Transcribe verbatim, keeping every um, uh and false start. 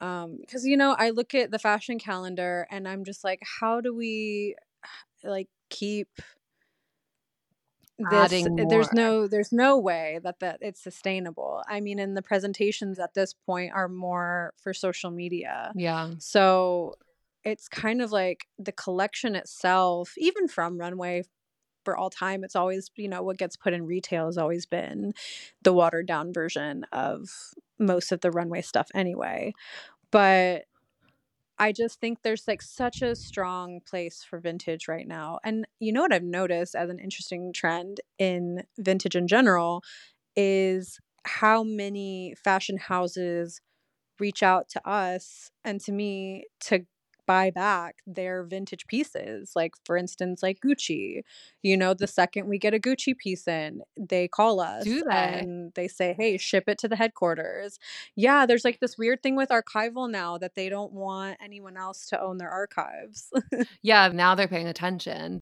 Um, because, you know, I look at the fashion calendar and I'm just like, how do we like keep this? Adding There's more. no, there's no way that, that it's sustainable. I mean, and the presentations at this point are more for social media. Yeah. So it's kind of like the collection itself, even from runway for all time, it's always, you know, what gets put in retail has always been the watered down version of most of the runway stuff anyway. But I just think there's like such a strong place for vintage right now. And you know what I've noticed as an interesting trend in vintage in general is how many fashion houses reach out to us and to me to buy back their vintage pieces. Like, for instance, like Gucci, you know, the second we get a Gucci piece in, they call us Do they? and they say, hey, ship it to the headquarters. Yeah, there's like this weird thing with archival now that they don't want anyone else to own their archives. Yeah, now they're paying attention.